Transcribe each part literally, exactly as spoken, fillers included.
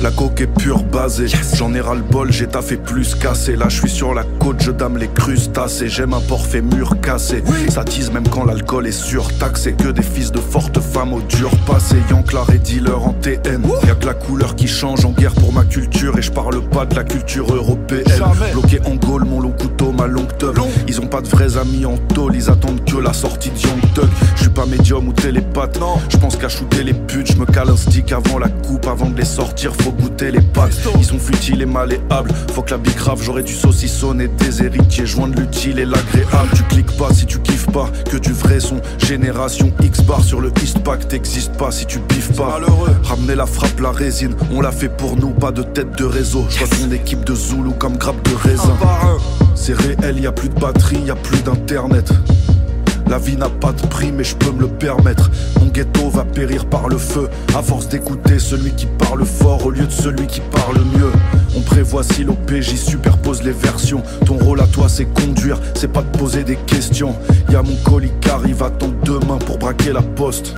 La coque est pure, basée, j'en ai ras-le-bol, j'ai taffé plus cassé. Là je suis sur la côte, je dame les crustacés. J'aime un porc mur cassé, ça tease même quand l'alcool est surtaxé. Que des fils de fortes femmes au dur passé. Yank Larré dealer en T N, y'a que la couleur qui change en guerre pour ma culture. Et je parle pas de la culture européenne. Bloqué en Gaule, mon long couteau, ma longue teub. Ils ont pas de vrais amis en tôle, ils attendent que la sortie de Young Thug. Je suis pas médium ou télépathe, je pense qu'à shooter les putes. Je me cale un stick avant la coupe, avant de les sortir, faut goûter les packs, ils sont futiles et malléables. Faut que la bicrave, j'aurais du saucisson et des héritiers, joindre l'utile et l'agréable. Tu cliques pas si tu kiffes pas, que du vrai son. Génération X bar sur le Eastpak, t'existes pas si tu biffes pas. Ramener la frappe, la résine, on l'a fait pour nous, pas de tête de réseau. Je vois ton équipe de Zoulou comme grappe de raisin. C'est réel, y a plus de batterie, y a plus d'internet. La vie n'a pas de prix mais je peux me le permettre. Mon ghetto va périr par le feu, à force d'écouter celui qui parle fort au lieu de celui qui parle mieux. On prévoit si l'O P J superpose les versions. Ton rôle à toi c'est conduire, c'est pas de poser des questions. Y'a mon colis qui arrive, attends demain pour braquer la poste.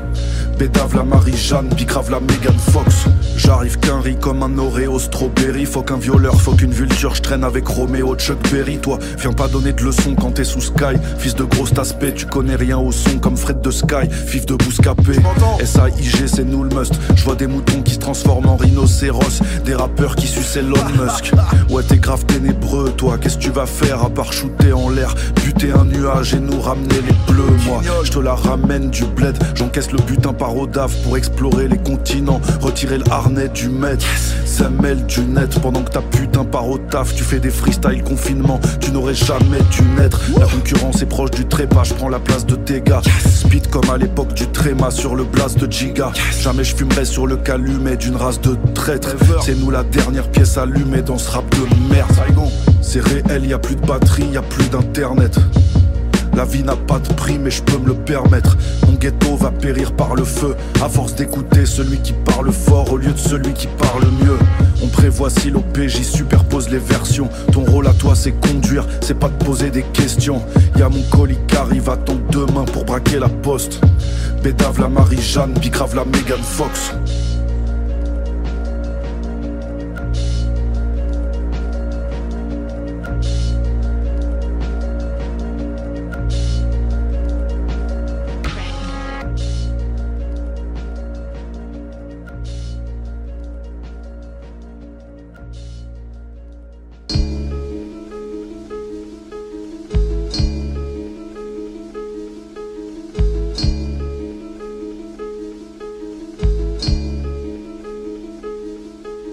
Bédave la Marie-Jeanne, bicrave la Megan Fox. J'arrive qu'un riz comme un Oreo strawberry. Faut qu'un violeur, faut qu'une vulture, je traîne avec Romeo, Chuck Berry. Toi, viens pas donner de leçons quand t'es sous Sky. Fils de grosse taspé, tu connais rien au son comme Fred de Sky, vif de bouscapé. S A I G c'est nous le must. Je vois des moutons qui se transforment en rhinocéros, des rappeurs qui sucent Elon Musk. Ouais t'es grave ténébreux toi, qu'est-ce que tu vas faire à part shooter en l'air, buter un nuage et nous ramener les bleus. Moi je te la ramène du bled, j'encaisse le butin par au D A F pour explorer les continents, retirer le harnais du maître. Ça mêle du net pendant que ta putain part au taf. Tu fais des freestyle confinement, tu n'aurais jamais dû naître. La concurrence est proche du trépas, je prends la place de dégâts, yes. Speed comme à l'époque du Tréma sur le blast de Giga, yes. Jamais je fumerai sur le calumet d'une race de traîtres. C'est nous la dernière pièce allumée dans ce rap de merde. C'est réel, y a plus de batterie, y a plus d'internet. La vie n'a pas de prix mais je peux me le permettre. Mon ghetto va périr par le feu, à force d'écouter celui qui parle fort au lieu de celui qui parle mieux. On prévoit si l'O P J superpose les versions. Ton rôle à toi c'est conduire, c'est pas de poser des questions. Y'a mon colis qui arrive, attends demain pour braquer la poste. Bédave la Marie-Jeanne, bicrave la Megan Fox.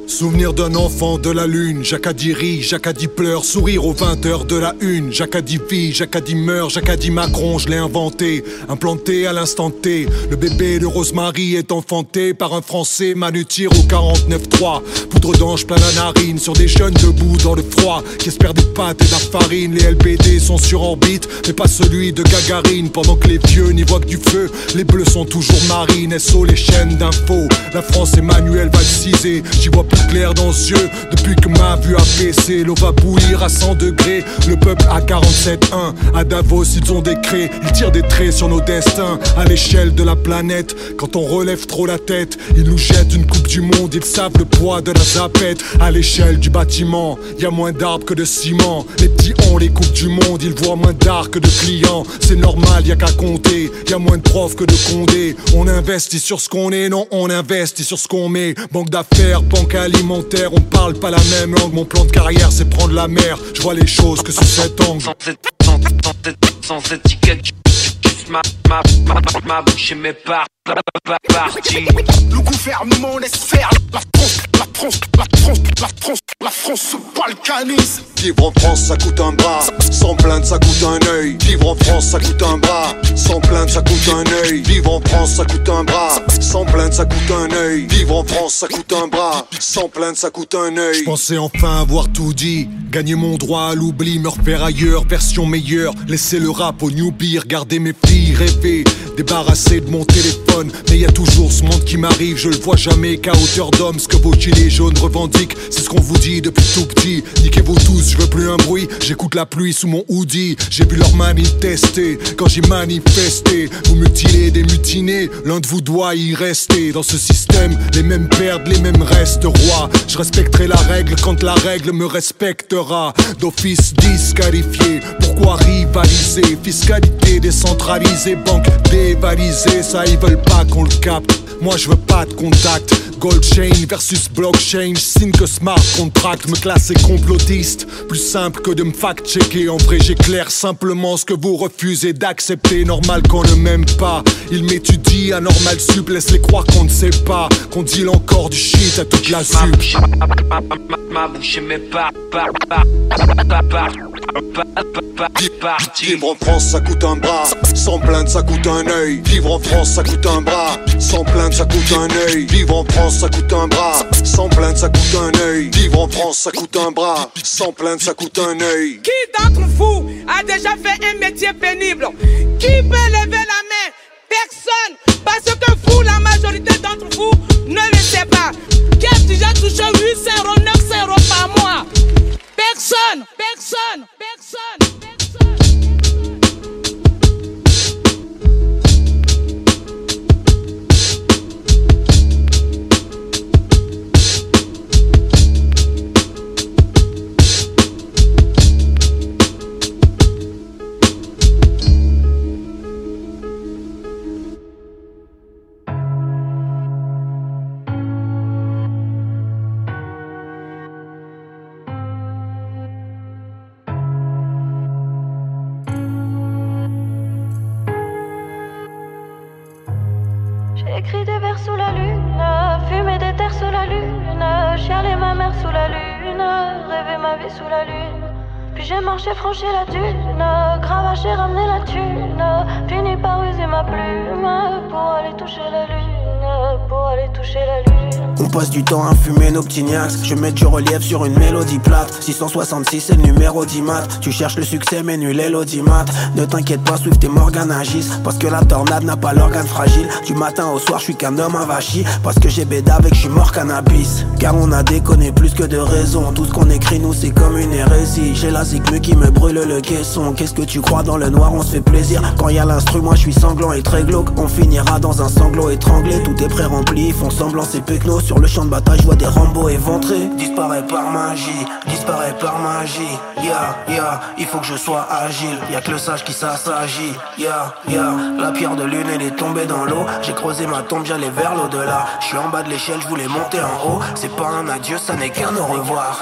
Souvenir d'un enfant de la lune, Jacques a dit rit, Jacques a dit pleure, sourire aux vingt heures de la une. Jacques a dit vie, Jacques a dit meurt, Jacques a dit Macron, je l'ai inventé, implanté à l'instant T. Le bébé de Rosemary est enfanté par un Français manutir au quarante-neuf trois. Poudre d'ange plein la narine, sur des jeunes debout dans le froid, qui espèrent des pâtes et de la farine. Les L B D sont sur orbite, mais pas celui de Gagarine. Pendant que les vieux n'y voient que du feu, les bleus sont toujours marines. S O les chaînes d'infos, la France Emmanuel va le ciser. J'y vois plus clair dans les yeux, depuis que ma vue a baissé. L'eau va bouillir à cent degrés, le peuple à quarante-sept un. À Davos ils ont des craies, ils tirent des traits sur nos destins. À l'échelle de la planète, quand on relève trop la tête, ils nous jettent une coupe du monde, ils savent le poids de la zapette. À l'échelle du bâtiment, y a moins d'arbres que de ciment. Les petits ont les coupes du monde, ils voient moins d'art que de clients. C'est normal, y a qu'à compter, y a moins de profs que de condés. On investit sur ce qu'on est, non on investit sur ce qu'on met. Banque d'affaires, banque à alimentaire, on parle pas la même langue. Mon plan de carrière c'est prendre la mer, je vois les choses que sous cet angle. Sans étiquette, juste ma ma ma ma bouche et mes parts parties. Le gouvernement laisse faire la France, la France, la France, la France, la France se balkanise. Vivre en France ça coûte un bras, sans plaindre ça coûte un œil. Vivre en France ça coûte un bras, sans plaindre ça coûte un œil. Vivre en France ça coûte un bras, sans plaindre ça coûte un œil. Vivre en France ça coûte un bras, sans plaindre ça coûte un œil. Je pensais enfin avoir tout dit, gagner mon droit à l'oubli, me refaire ailleurs, version meilleure. Laisser le rap au newbie, regarder mes petits rêver, débarrasser de mon téléphone. Mais y a toujours ce monde qui m'arrive, je le vois jamais qu'à hauteur d'homme. Ce que vos gilets jaunes revendiquent, c'est ce qu'on vous dit depuis tout petit. Niquez-vous tous, je veux plus un bruit, j'écoute la pluie sous mon hoodie. J'ai vu leur manifester, quand j'ai manifesté. Vous mutilez des mutinés, l'un de vous doit y rester. Dans ce système, les mêmes perdent, les mêmes restent rois. Je respecterai la règle quand la règle me respectera. D'office disqualifié, pourquoi rivaliser? Fiscalité décentralisée, banque dévalisée. Ça ils veulent pas qu'on le capte, moi je veux pas de contact. Gold chain versus blockchain, signe que smart contract. Me classer complotiste, plus simple que de me fact-checker. En vrai j'éclaire simplement ce que vous refusez d'accepter. Normal qu'on ne m'aime pas, ils m'étudient, anormal sup. Laisse-les croire qu'on ne sait pas, qu'on deal encore du shit à toute la sup. Ma bouche et mes parts, vivre en France ça coûte un bras, sans plaindre ça coûte un œil. Vivre en France ça coûte un bras, sans plaindre ça coûte un œil. Vivre en France ça coûte un bras, sans plaindre ça coûte un œil. Vivre en France ça coûte un bras, sans plaindre ça coûte un œil. Qui d'entre vous a déjà fait un métier pénible? Qui peut lever la main? Personne, parce que vous, la majorité d'entre vous, ne le sait pas. Qui a déjà touché huit euros, neuf euros par mois? Personne, personne, personne, personne. J'écris des vers sous la lune, fumer des terres sous la lune, chialer ma mère sous la lune, rêver ma vie sous la lune. Puis j'ai marché, franchi la dune, cravaché, ramené la thune, fini par user ma plume pour aller toucher la lune, pour aller toucher la lune. On passe du temps à fumer nos petits niax, je mets du relief sur une mélodie plate. six cent soixante-six c'est le numéro d'imat, tu cherches le succès mais nul est l'audimat. Ne t'inquiète pas, Swift et Morgan agissent, parce que la tornade n'a pas l'organe fragile. Du matin au soir je suis qu'un homme avachi, parce que j'ai béda avec je suis mort cannabis. Car on a déconné plus que de raison, tout ce qu'on écrit nous c'est comme une hérésie. J'ai la zigmu qui me brûle le caisson, qu'est-ce que tu crois dans le noir on se fait plaisir. Quand y'a l'instru moi je suis sanglant et très glauque, on finira dans un sanglot étranglé. Tout est pré-rempli, ils font semblant c'est pecno. Sur le champ de bataille je vois des Rambo éventrés. Disparaît par magie, disparaît par magie. Yeah, yeah, il faut que je sois agile. Y'a que le sage qui s'assagit. Yeah, yeah, la pierre de lune elle est tombée dans l'eau. J'ai creusé ma tombe, j'allais vers l'au-delà. Je suis en bas de l'échelle, je voulais monter en haut. C'est pas un adieu, ça n'est qu'un au revoir.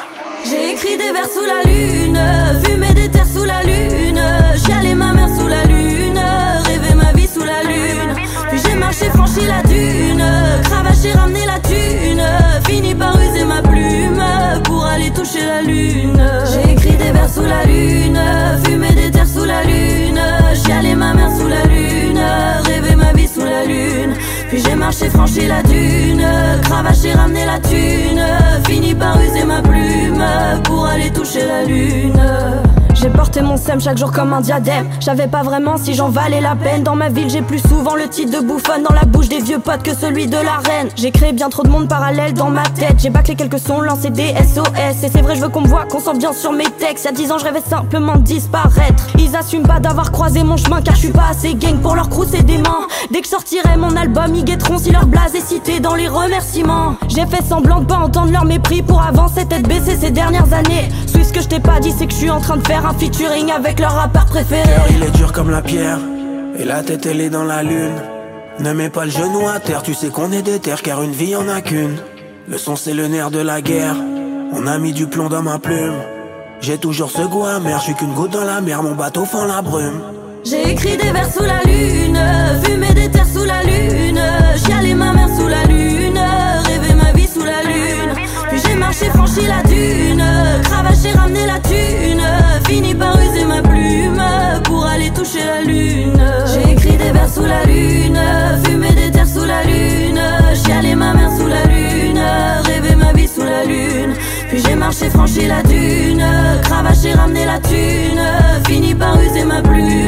J'ai écrit des vers sous la lune, fumé des terres sous la lune, chialé ma mère sous la lune, rêvé ma vie sous la lune. Puis j'ai marché, franchi la dune, cravaché, ramené la thune, fini par user ma plume pour aller toucher la lune. J'ai écrit des vers sous la lune, fumé des terres sous la lune, chialé ma mère sous la lune, rêvé ma vie sous la lune. Puis j'ai marché, franchi la dune, cravaché, ramené la thune, fini par user ma plume pour aller toucher la lune. J'ai porté mon sème chaque jour comme un diadème. J'avais pas vraiment si j'en valais la peine. Dans ma ville j'ai plus souvent le titre de bouffonne dans la bouche des vieux potes que celui de la reine. J'ai créé bien trop de monde parallèle dans ma tête. J'ai bâclé quelques sons, lancé des S O S. Et c'est vrai je veux qu'on me voit, qu'on sente bien sur mes textes. Y'a dix ans je rêvais simplement de disparaître. Ils assument pas d'avoir croisé mon chemin, car je suis pas assez gang pour leur crousser des mains. Dès que je sortirai mon album ils guetteront si leur blase est citée dans les remerciements. J'ai fait semblant de pas entendre leur mépris pour avancer tête baissée ces dernières années. Suis ce que je t'ai pas dit c'est que je suis en train de faire un featuring avec leur rappeur préféré. Le cœur il est dur comme la pierre et la tête elle est dans la lune. Ne mets pas le genou à terre, tu sais qu'on est déter, car une vie en a qu'une. Le son c'est le nerf de la guerre, on a mis du plomb dans ma plume. J'ai toujours ce goût amer, je suis qu'une goutte dans la mer, mon bateau fend la brume. J'ai écrit des vers sous la lune, fumé des terres sous la lune, chialé ma mère sous la lune, rêvé ma vie sous la lune. Puis j'ai marché, franchi la dune, cravaché, ramené la thune, fini par user ma plume pour aller toucher la lune. J'ai écrit des vers sous la lune, fumé des terres sous la lune, chialé ma mère sous la lune, rêvé ma vie sous la lune. Puis j'ai marché, franchi la dune, cravaché, ramené la thune, fini par user ma plume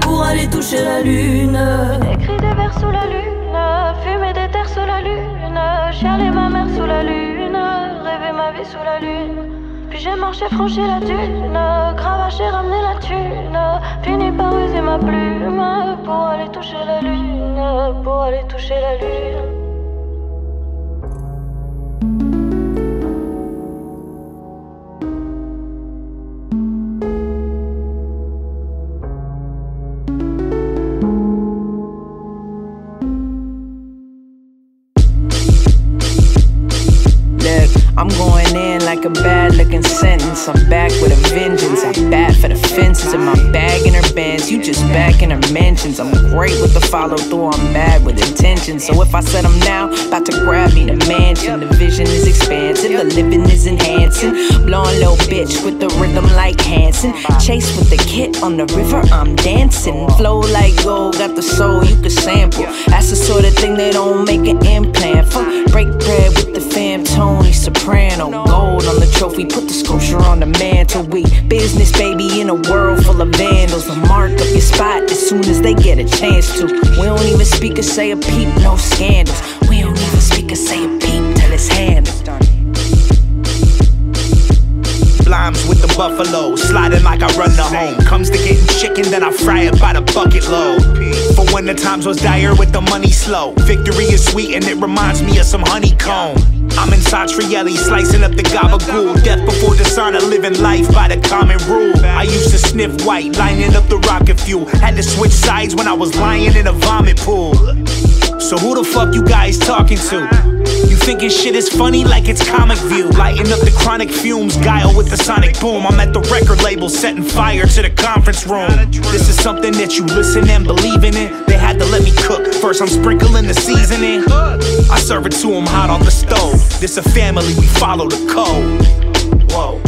pour aller toucher la lune. J'écris des vers sous la lune, fumé des terres sous la lune, chialé ma mère sous la lune, rêvé ma vie sous la lune. Puis j'ai marché, franchi la dune, cravaché, ramené la thune, fini par user ma plume pour aller toucher la lune, pour aller toucher la lune. A bad looking sentence, I'm back with a vengeance. I'm bad for the fences in my bag and her bands. You just back in her mentions. I'm great with the follow through, I'm bad with intentions. So if I set them now, about to grab me the mansion. The vision is expansive, the living is enhancing. Blonde little bitch with the rhythm like Hanson. Chase with the kit on the river, I'm dancing. Flow like gold, got the soul you can sample. That's the sort of thing they don't make an implant for. Break bread with the fam, Tony Soprano. Gold on the trophy, put the sculpture on the mantle. We business, baby, in a world full of vandals. We'll mark up your spot as soon as they get a chance to. We don't even speak or say a peep, no scandals. We don't even speak or say a peep till it's handled. Limes with the buffalo, sliding like I run the home. Comes to getting chicken, then I fry it by the bucket load. For when the times was dire with the money slow, victory is sweet and it reminds me of some honeycomb. I'm inside Trielli, slicing up the gabagool. Death before dishonor, living life by the common rule. I used to sniff white, lining up the rocket fuel. Had to switch sides when I was lying in a vomit pool. So who the fuck you guys talking to? You thinking shit is funny like it's comic view. Lighting up the chronic fumes, guile with the sonic boom. I'm at the record label setting fire to the conference room. This is something that you listen and believe in it. They had to let me cook, first I'm sprinkling the seasoning. I serve it to them hot on the stove. This a family, we follow the code. Whoa.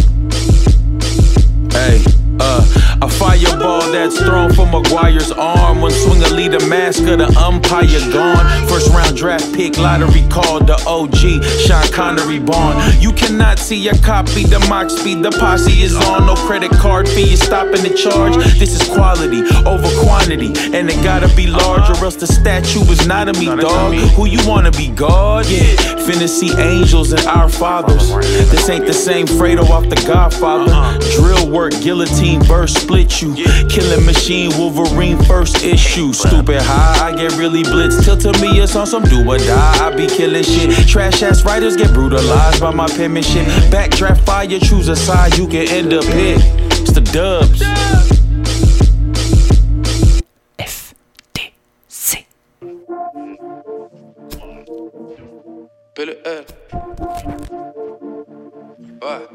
Hey, uh a fireball that's thrown from Maguire's arm. One swing will lead a mask of the umpire gone. First round draft pick, lottery called the O G, Sean Connery born. You cannot see a copy, the mock speed, the posse is on. No credit card fee, is stopping the charge. This is quality over quantity, and it gotta be large or else the statue is not of me, dog. Who you wanna be, God? Yeah, finna see angels and our fathers. This ain't the same Fredo off the Godfather. Drill work, guillotine, burst. Split you, killing machine, Wolverine first issue. Stupid high, I get really blitzed. Till to me it's on some do or die. I be killing shit. Trash ass writers get brutalized by my penmanship. Backdraft fire, choose a side, you can end up hit. It's the dubs. F D C. P L R. Ouais.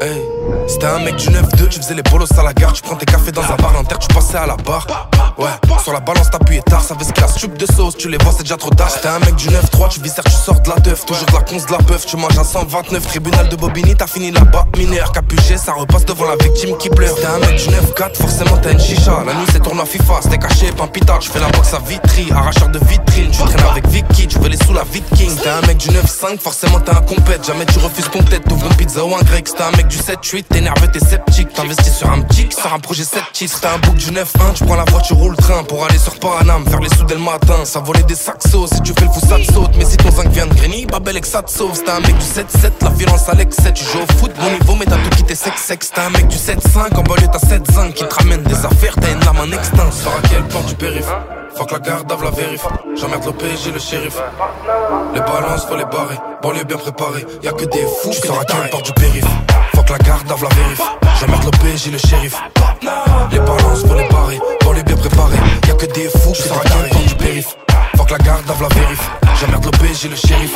Hey, c'était un mec du neuf deux, tu faisais les bolos à la gare. Tu prends tes cafés dans un bar l'inter, tu passais à la barre. Ouais, sur la balance t'appuyais tard, ça faisait classe, tube de sauce, tu les vois c'est déjà trop tard. C'était un mec du neuf trois, tu visères, tu sors de la teuf. Toujours de la conce, de la peuf, tu manges un cent vingt-neuf. Tribunal de Bobigny, t'as fini là-bas, mineur. Capuché, ça repasse devant la victime qui pleure. C'était un mec du neuf quatre, forcément t'as une chicha. La nuit c'est tournoi FIFA, c'était caché, pimpita. Je fais la boxe à Vitry, arracheur de vitrine. Tu traînes avec Vicky, tu veux les sous la Viking. C'était un mec du neuf cinq, forcément t'as un compète. Jamais tu refuses ton tête, t'ouvres une pizza ou un grec. C'était un mec du sept huit, t'es nerveux, t'es sceptique. T'investis sur un petit, sur un projet sept titres. T'as un bouc du neuf un, tu prends la voiture ou le train pour aller sur Paname, faire les sous dès le matin. Ça volait des saxos, si tu fais le fou ça te saute. Mais si ton zinc vient de Grigny, pas belle et que ça te sauve. C'était un mec du sept sept, la violence à l'excès. Tu joues au foot, bon niveau, mais t'as tout quitté sex-sex. T'as un mec du sept cinq, en banlieue t'as sept zinc qui te ramène des affaires, t'as une lame en extinct. Sors à quel plan du périph', fuck la garde, av la vérif. J'emmerde l'O P G, le shérif. Les balances, faut les barrer, banlieue bien préparée. Y'a que des fous, tu sors à quel port du périph'. Fuck la garde, av la vérif. J'emmerde l'O P G, le shérif. Les balances, faut les barrer, banlieue bien préparée. Y'a que des fous, tu sors à quel port du périph'. Fuck la garde, av la vérif. J'emmerde l'O B, j'ai le shérif.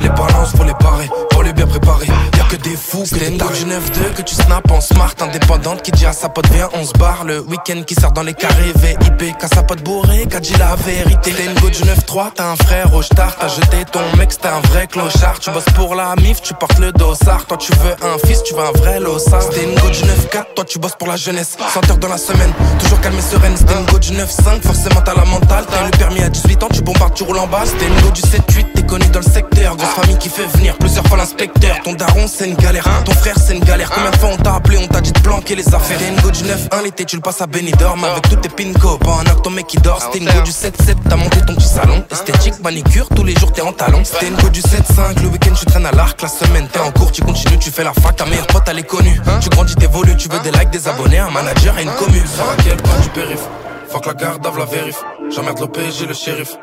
Les balances, faut les parer, faut les bien préparer. Y'a que des fous, que des tarés. Du neuf deux que tu snaps en smart. Indépendante qui dit à sa pote viens on se barre. Le week-end qui sert dans les carrés. V I P, qu'à sa pote bourré, qu'a dit la vérité. T'es une go du neuf trois, t'as un frère au star. T'as jeté ton mec, c'était un vrai clochard. Tu bosses pour la mif, tu portes le dossard. Toi tu veux un fils, tu veux un vrai lossard. C'était une go du neuf quatre, toi tu bosses pour la jeunesse. cent heures dans la semaine, toujours calme et sereine. C'était une go du neuf cinq, forcément t'as la mentale. T'as eu le permis à dix-huit ans, tu bombardes, tu roules en bas. C'était une go du sept huit, t'es connu dans le secteur. Grosse famille qui fait venir plusieurs fois l'inspecteur. Ton daron c'est une galère, ton frère c'est une galère. Combien de fois on t'a appelé, on t'a dit de planquer les affaires. C'était une go du neuf un, l'été tu le passes à Benidorm. Avec toutes tes pinco, pas un acte ton mec qui dort. C'était une go du sept sept, t'as monté ton petit salon. Esthétique, manicure, tous les jours t'es en talons. C'était une go du sept cinq, le week-end tu traînes à l'arc. La semaine t'es en cours, tu continues, tu fais la fac. Ta meilleure pote elle est connue, tu grandis, t'évolues. Tu veux des likes, des abonnés, un manager et une commune. Sur laquelle point du périph', fuck la garde, av la vérif. J'emmerde l'O P J, le shérif.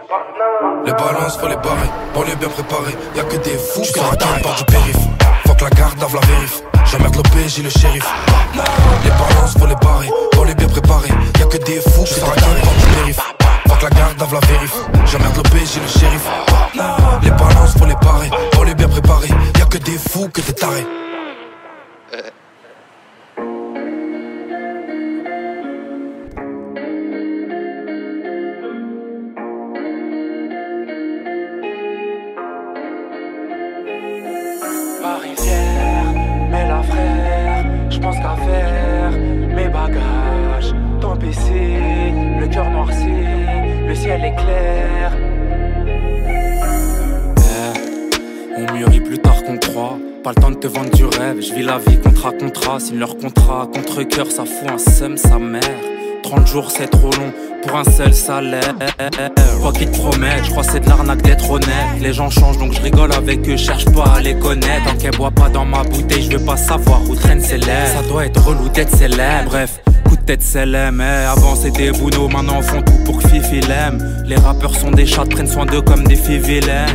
Les balances, faut les barrer, pour les bien préparer. Y'a que des fous, tu sors à la part du périph'. Fuck la garde, av la vérif. J'emmerde l'O P J, le shérif. Les balances, faut les barrer, pour les bien préparer. Y'a que des fous, tu sors à la part du périph'. Fuck la garde, av la vérif. J'emmerde l'O P J, le shérif. Les balances, faut les barrer, pour les bien préparer. Y'a que des fous, que t'es taré. Le cœur noirci, le ciel est clair. Eh, on mûrit plus tard qu'on croit. Pas le temps de te vendre du rêve. Je vis la vie contrat contrat. Signe leur contrat contre cœur, ça fout un seum sa mère. trente jours c'est trop long pour un seul salaire. Quoi qu'ils te promettent, je crois c'est de l'arnaque d'être honnête. Les gens changent donc je rigole avec eux, cherche pas à les connaître. Tant qu'elles boivent pas dans ma bouteille, je veux pas savoir où traînent ses lèvres. Ça doit être relou d'être célèbre, bref. Tête C L M, eh. Avant c'était Bouno, maintenant font tout pour que Fifi l'aime. Les rappeurs sont des chats, prennent soin d'eux comme des filles vilaines.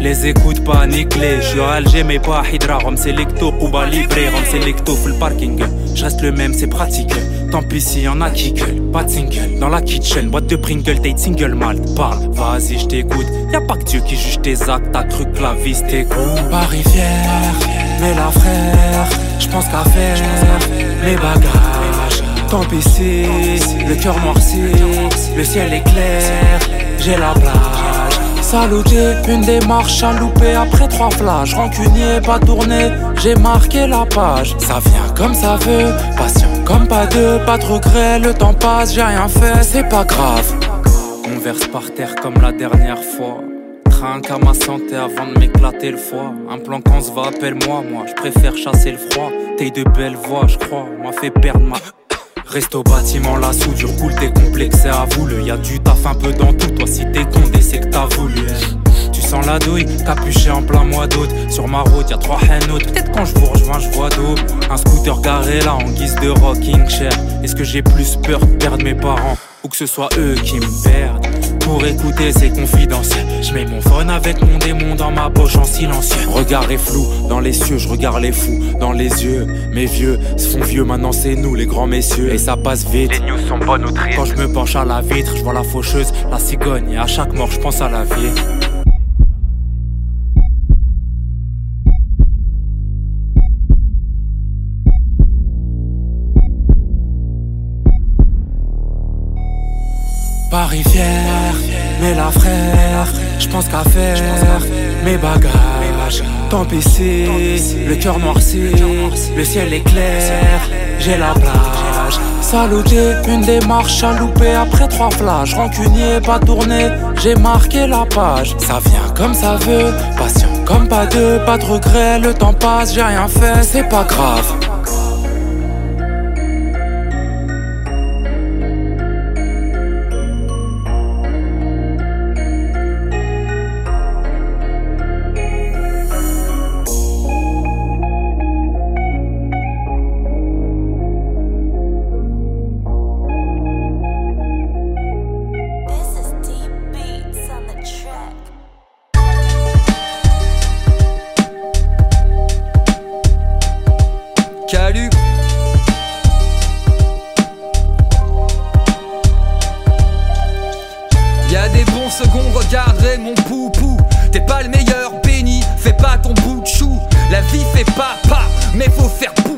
Les écoutes pas nickelées, j'suis à Alger mais pas à Hydra. Rome Selecto, Cuba Libre, Rome Selecto, full parking. J'reste le même, c'est pratique, tant pis si y'en a qui gueule. Pas de single, dans la kitchen, boîte de Pringle, date single malt. Pas, vas-y j't'écoute, y'a pas que Dieu qui juge tes actes. T'as cru que la vie c'était cool. Paris fière, mais la frère, j'pense qu'à faire mes bagages. Tant pis si, le cœur noirci, le ciel est clair, j'ai la plage. Saluté, une démarche à louper après trois flashs. Rancunier, pas tourné, j'ai marqué la page. Ça vient comme ça veut, patient comme pas deux. Pas de regrets, le temps passe, j'ai rien fait, c'est pas grave. On verse par terre comme la dernière fois. Un cas ma santé avant de m'éclater le foie. Un plan quand se va, appelle-moi, moi je préfère chasser le froid. T'as eu de belles voix, je crois, m'a fait perdre ma. Reste au bâtiment, la soudure coule, t'es complexé à voulu. Y'a du taf un peu dans tout, toi si t'es condé c'est que t'as voulu. Tu sens la douille, capuché en plein mois d'août. Sur ma route y'a trois hainaudes, peut-être quand je vous rejoins je vois d'aube. Un scooter garé là en guise de rocking chair. Est-ce que j'ai plus peur de perdre mes parents ou que ce soit eux qui me perdent? Pour écouter ces confidences, je mets mon phone avec mon démon dans ma poche en silencieux. Regard est flou, dans les cieux, je regarde les fous dans les yeux. Mes vieux se font vieux, maintenant c'est nous les grands messieurs. Et ça passe vite, les news sont bonnes ou tristes. Quand je me penche à la vitre, je vois la faucheuse, la cigogne. Et à chaque mort, je pense à la vie. Paris fier, mais la frère, j'pense qu'à faire mes bagages. Tant pis si, le cœur noirci, le ciel est clair, j'ai la plage. Saluté, une démarche à louper après trois flashs. Rancunier, pas tourné, j'ai marqué la page. Ça vient comme ça veut, patient comme pas deux. Pas de regrets, le temps passe, j'ai rien fait, c'est pas grave. secondes, regarderai mon poupou. T'es pas le meilleur, béni, fais pas ton bout de chou. La vie fait pas pas, mais faut faire poupou.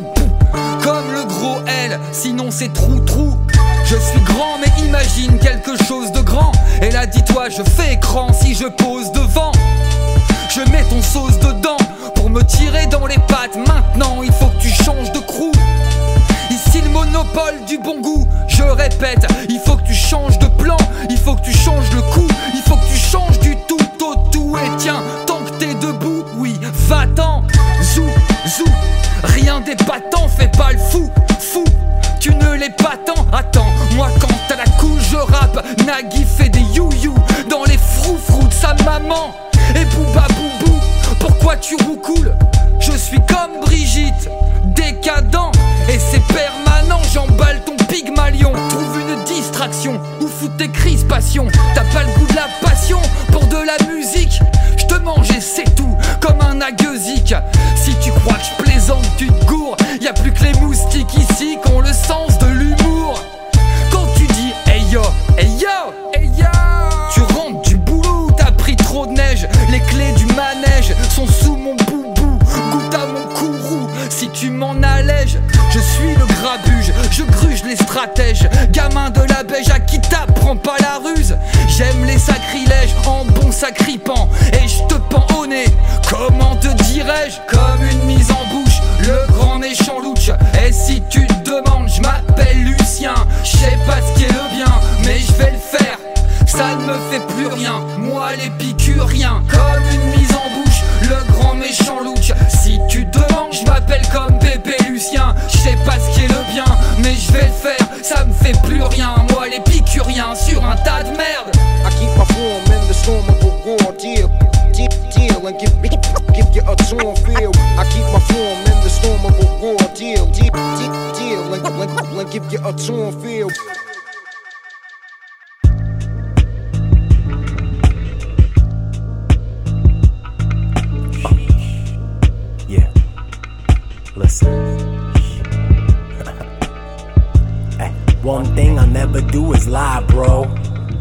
Comme le gros L, sinon c'est trou trou. Je suis grand, mais imagine quelque chose de grand. Et là dis-toi, je fais écran si je pose devant. Je mets ton sauce dedans pour me tirer dans les pattes. Maintenant, il faut que tu changes de crew. Ici le monopole du bon goût. Je répète, il faut que tu changes de plan. Il faut que tu changes le coup. Il faut que tu changes du tout au tout. Et tiens, tant que t'es debout, oui, va-t'en. Zou, zou, rien d'épatant. Fais pas le fou, fou, tu ne l'es pas tant. Attends, moi quand t'as la couille, je rappe. Nagui fait des you-you dans les frou-frou de sa maman. Et bouba boubou, pourquoi tu roucoules? Je suis comme Brigitte, décadent. Et c'est permanent, j'emballe ton pygmalion. Trouve une distraction, ou fous tes crispations. T'as pas le goût de la passion pour de la musique. Je te mange et c'est tout, comme un agueusique. Si tu crois que je plaisante, tu te gourres. Y'a plus que les moustiques ici qui ont le sens de l'humour. Quand tu dis hey yo, hey yo, hey yo, tu rentres du boulot, t'as pris trop de neige. Les clés du manège sont sous mon boubou. Goûte à mon courroux si tu m'en allèges. Je suis le grabuge, je gruge les stratèges. Gamin de la beige à qui t'apprends pas la ruse. J'aime les sacrilèges en bon sacripant. Et je te pends au nez, comment te dirais-je? Comme une mise en bouche, le grand méchant louche. Et si tu te demandes, je m'appelle Lucien. Je sais pas ce qu'est le bien, mais je vais le faire. Ça ne me fait plus rien, moi l'épicurien. Comme une mise en bouche, le grand méchant louche. Si tu te demandes, je m'appelle comme Pépé Lucien. Je sais pas ce qu'est le bien, mais je vais le faire. Ça me fait plus rien, moi l'épicurien. Sur un tas de merde. I keep my form in the storm of a war. Deal, deal, deal and give me, give you a torn feel. I keep my form in the storm of a war. Deal, deal, deal and, and give you a torn feel. One thing I never do is lie, bro.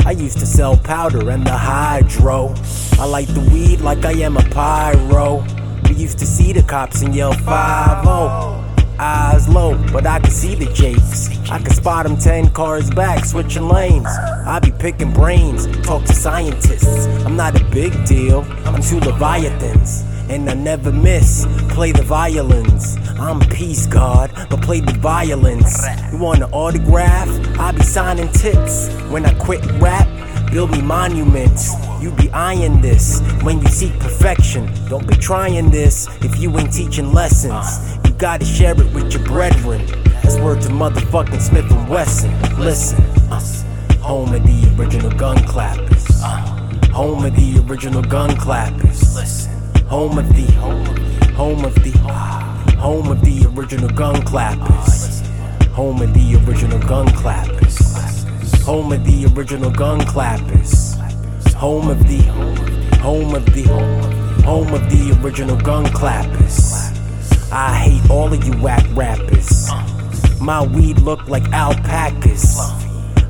I used to sell powder and the hydro. I light the weed like I am a pyro. We used to see the cops and yell five oh. Eyes low, but I can see the jakes. I can spot them ten cars back, switching lanes. I be picking brains, talk to scientists. I'm not a big deal, I'm two leviathans. And I never miss, play the violins. I'm peace god, but play the violence. You want an autograph? I be signing tips. When I quit rap, build me monuments. You be eyeing this when you seek perfection. Don't be trying this if you ain't teaching lessons. You gotta share it with your brethren. That's word to motherfucking Smith and Wesson. Listen, home of the original gun clappers. Home of the original gun clappers. Listen. Home of the, home of the, home of the original gun clappers. Home of the original gun clappers. Home of the original gun clappers. Home of the, home of the, home of the original gun clappers. I hate all of you whack rappers. My weed look like alpacas.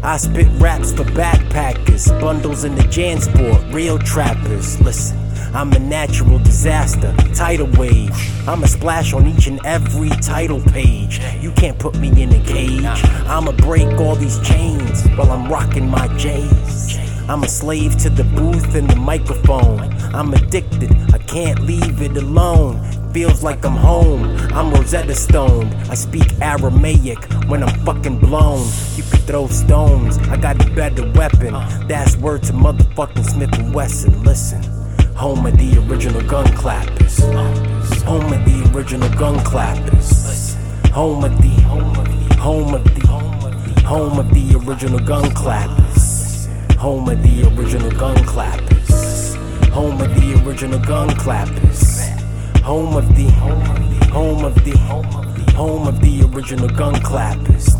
I spit raps for backpackers. Bundles in the Jansport, real trappers. Listen. I'm a natural disaster, tidal wave. I'm a splash on each and every title page. You can't put me in a cage. I'ma break all these chains while I'm rocking my J's. I'm a slave to the booth and the microphone. I'm addicted, I can't leave it alone. Feels like I'm home, I'm Rosetta Stone. I speak Aramaic when I'm fucking blown. You can throw stones, I got a better weapon. That's word to motherfucking Smith and Wesson, listen. Home of the original gun clappers. Home of the original gun clappers. Home of the, home of the, home of the, home of the original gun clappers. Home of the original gun clappers. Home of the original gun clappers. Home of the, home of the, home of the original gun clappers.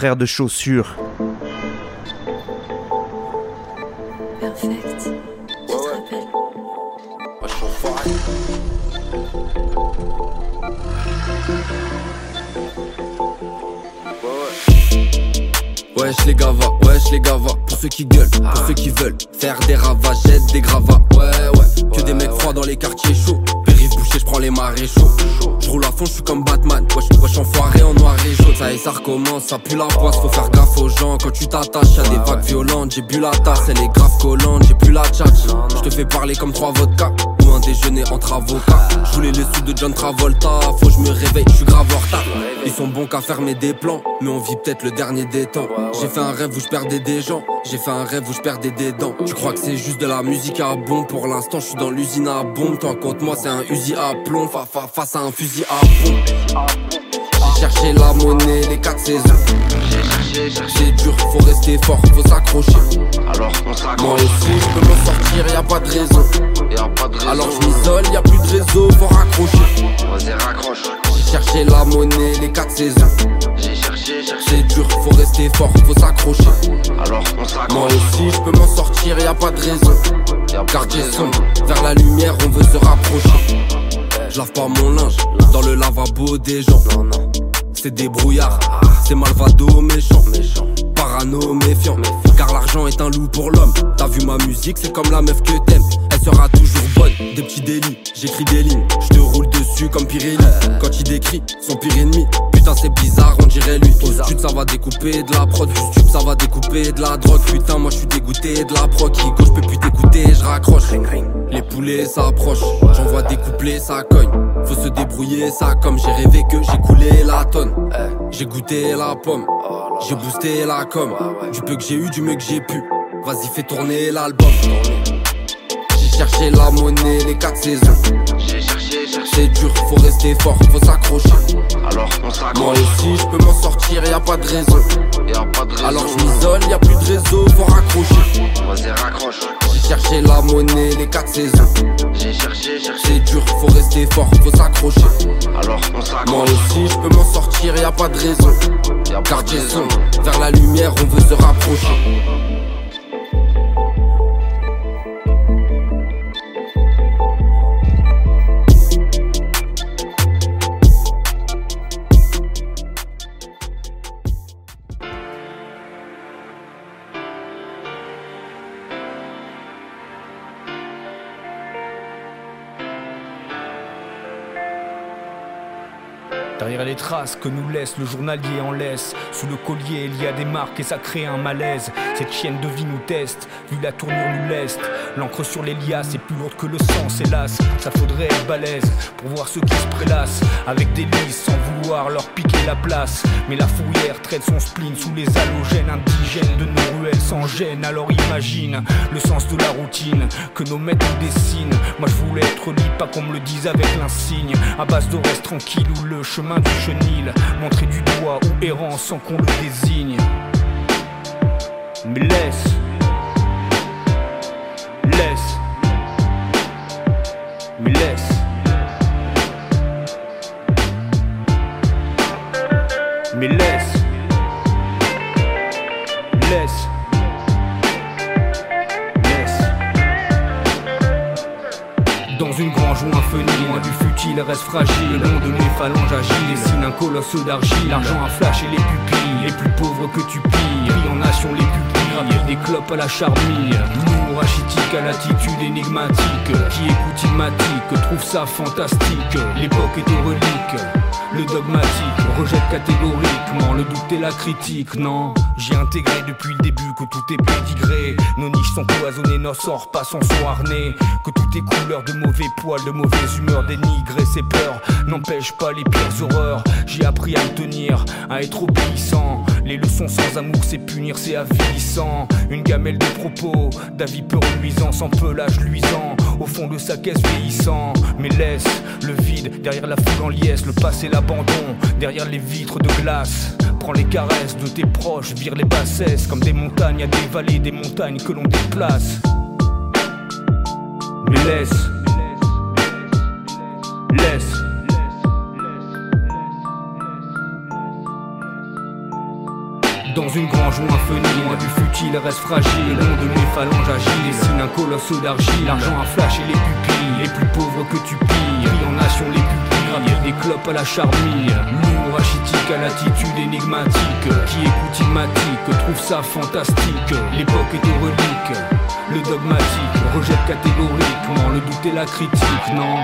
Frère de chaussures. Perfect. Tu te rappelles ? Wesh les gavas, wesh les gavas. Pour ceux qui gueulent, pour ceux qui veulent faire des ravages, jette des gravats. Ouais ouais, que des mecs froids dans les quartiers chauds. Je prends les maréchaux, je roule à fond, je suis comme Batman. Wesh, wesh, enfoiré en noir et jaune. Ça y est, ça recommence, ça pue la poisse. Faut faire gaffe aux gens quand tu t'attaches. Y'a des vagues violentes, j'ai bu la tasse. Elle est grave collante, j'ai plus la tchatche. Je te fais parler comme trois vodka ou un déjeuner entre avocats. Je voulais le sud de John Travolta. Faut que je me réveille, je suis grave en retard. Ils sont bons qu'à fermer des plans, mais on vit peut-être le dernier des temps. J'ai fait un rêve où je perdais des gens. J'ai fait un rêve où je perdais des dents. Tu crois que c'est juste de la musique à bombe? Pour l'instant je suis dans l'usine à bombe. Toi contre moi c'est un Uzi à plomb fa- fa- face à un fusil à pompe. J'ai cherché la monnaie les quatre saisons. J'ai cherché, j'ai dur, faut rester fort, faut s'accrocher. Alors qu'on s'accroche. Moi aussi je peux m'en sortir, y'a pas de raison. Y'a pas de raison. Alors je m'isole, y'a plus de réseau, faut raccrocher. Vas-y raccroche. J'ai cherché la monnaie les quatre saisons. J'ai cherché, cherché. C'est dur, faut rester fort, faut s'accrocher. Alors on s'accroche. Moi aussi je peux m'en sortir, y'a pas de raison. Quartier sombre, vers la lumière, on veut se rapprocher. Je lave pas mon linge dans le lavabo des gens. C'est des brouillards, c'est malvado, méchant. Parano, méfiant, car l'argent est un loup pour l'homme. T'as vu ma musique, c'est comme la meuf que t'aimes. Elle sera toujours bonne, des petits délits. J'écris des lignes, je te roule dessus comme Pirelli. Quand il décrit son pire ennemi, putain c'est bizarre, on dirait lui. Au stud ça va découper de la prod, au stud ça va découper de la drogue. Putain moi je suis dégoûté de la proc, Igo je peux plus t'écouter, je raccroche. Les poulets ça approche, j'envoie des couplets, ça cogne. Faut se débrouiller, ça comme j'ai rêvé que j'ai coulé la tonne. J'ai goûté la pomme, j'ai boosté la com. Du peu que j'ai eu, du mieux que j'ai pu, vas-y fais tourner l'album. J'ai cherché la monnaie les quatre saisons. J'ai cherché, cherché. C'est dur, faut rester fort, faut s'accrocher. Alors on s'accroche. Moi aussi je peux m'en sortir, y'a pas de raison. Y'a pas de raison. Alors je m'isole, y'a plus de réseau, faut raccrocher. Vas-y raccroche. J'ai cherché la monnaie les quatre saisons. J'ai cherché, cherché. C'est dur, faut rester fort, faut s'accrocher. Alors on s'accroche. Moi aussi je peux m'en sortir, y'a pas de raison. Quartier sombre, vers la lumière, on veut se rapprocher. Derrière les traces que nous laisse le journalier en laisse. Sous le collier il y a des marques et ça crée un malaise. Cette chienne de vie nous teste, vu la tournure nous leste. L'encre sur les liasses est plus lourde que le sens hélas. Ça faudrait être balèze pour voir ceux qui se prélassent. Avec des lisses sans vouloir leur piquer la place. Mais la fourrière traite son spleen sous les halogènes indigènes de nos ruelles sans gêne. Alors imagine le sens de la routine que nos maîtres nous dessinent. Moi je voulais être libre, pas qu'on me le dise avec l'insigne. À base de reste tranquille ou le chemin du chenil, montré du doigt ou errant sans qu'on le désigne. Mais laisse, laisse, mais laisse, mais laisse, laisse, laisse. Dans une grange ou un fenil, loin du feu. Il reste fragile, le long de mes phalanges agile dessine un colosse d'argile, l'argent à flash et les pupilles, les plus pauvres que tu pilles, pris en nation les pupilles, gravir des clopes à la charmille, l'humour achitique à l'attitude énigmatique, qui écoute ilmatique, trouve ça fantastique, l'époque est des reliques, le dogmatique, rejette catégoriquement le doute et la critique, non. J'ai intégré depuis le début que tout est pédigré. Nos niches sont cloisonnées, nos sorts passent en sont harnais. Que tout est couleur de mauvais poils, de mauvaises humeurs, dénigrer ses peurs n'empêchent pas les pires horreurs. J'ai appris à me tenir, à être obéissant. Les leçons sans amour, c'est punir, c'est avilissant. Une gamelle de propos, d'avis peu reluisants, sans pelage luisant. Au fond de sa caisse vieillissant. Mais laisse le vide derrière la foule en liesse. Le passé, l'abandon, derrière les vitres de glace. Prends les caresses de tes proches, vire les bassesses. Comme des montagnes à des vallées, des montagnes que l'on déplace. Mais laisse, laisse, Dans une grange ou un fenil, loin du futile reste fragile. Long de mes phalanges agiles, dessine un colosse d'argile. L'argent à flash et les pupilles, les plus pauvres que tu pilles. Pris en nation les pupilles, des clopes à la charmille. L'humour rachitique à l'attitude énigmatique. Qui écoute igmatique, trouve ça fantastique. L'époque est héroïque, le dogmatique rejette catégoriquement le doute et la critique, non?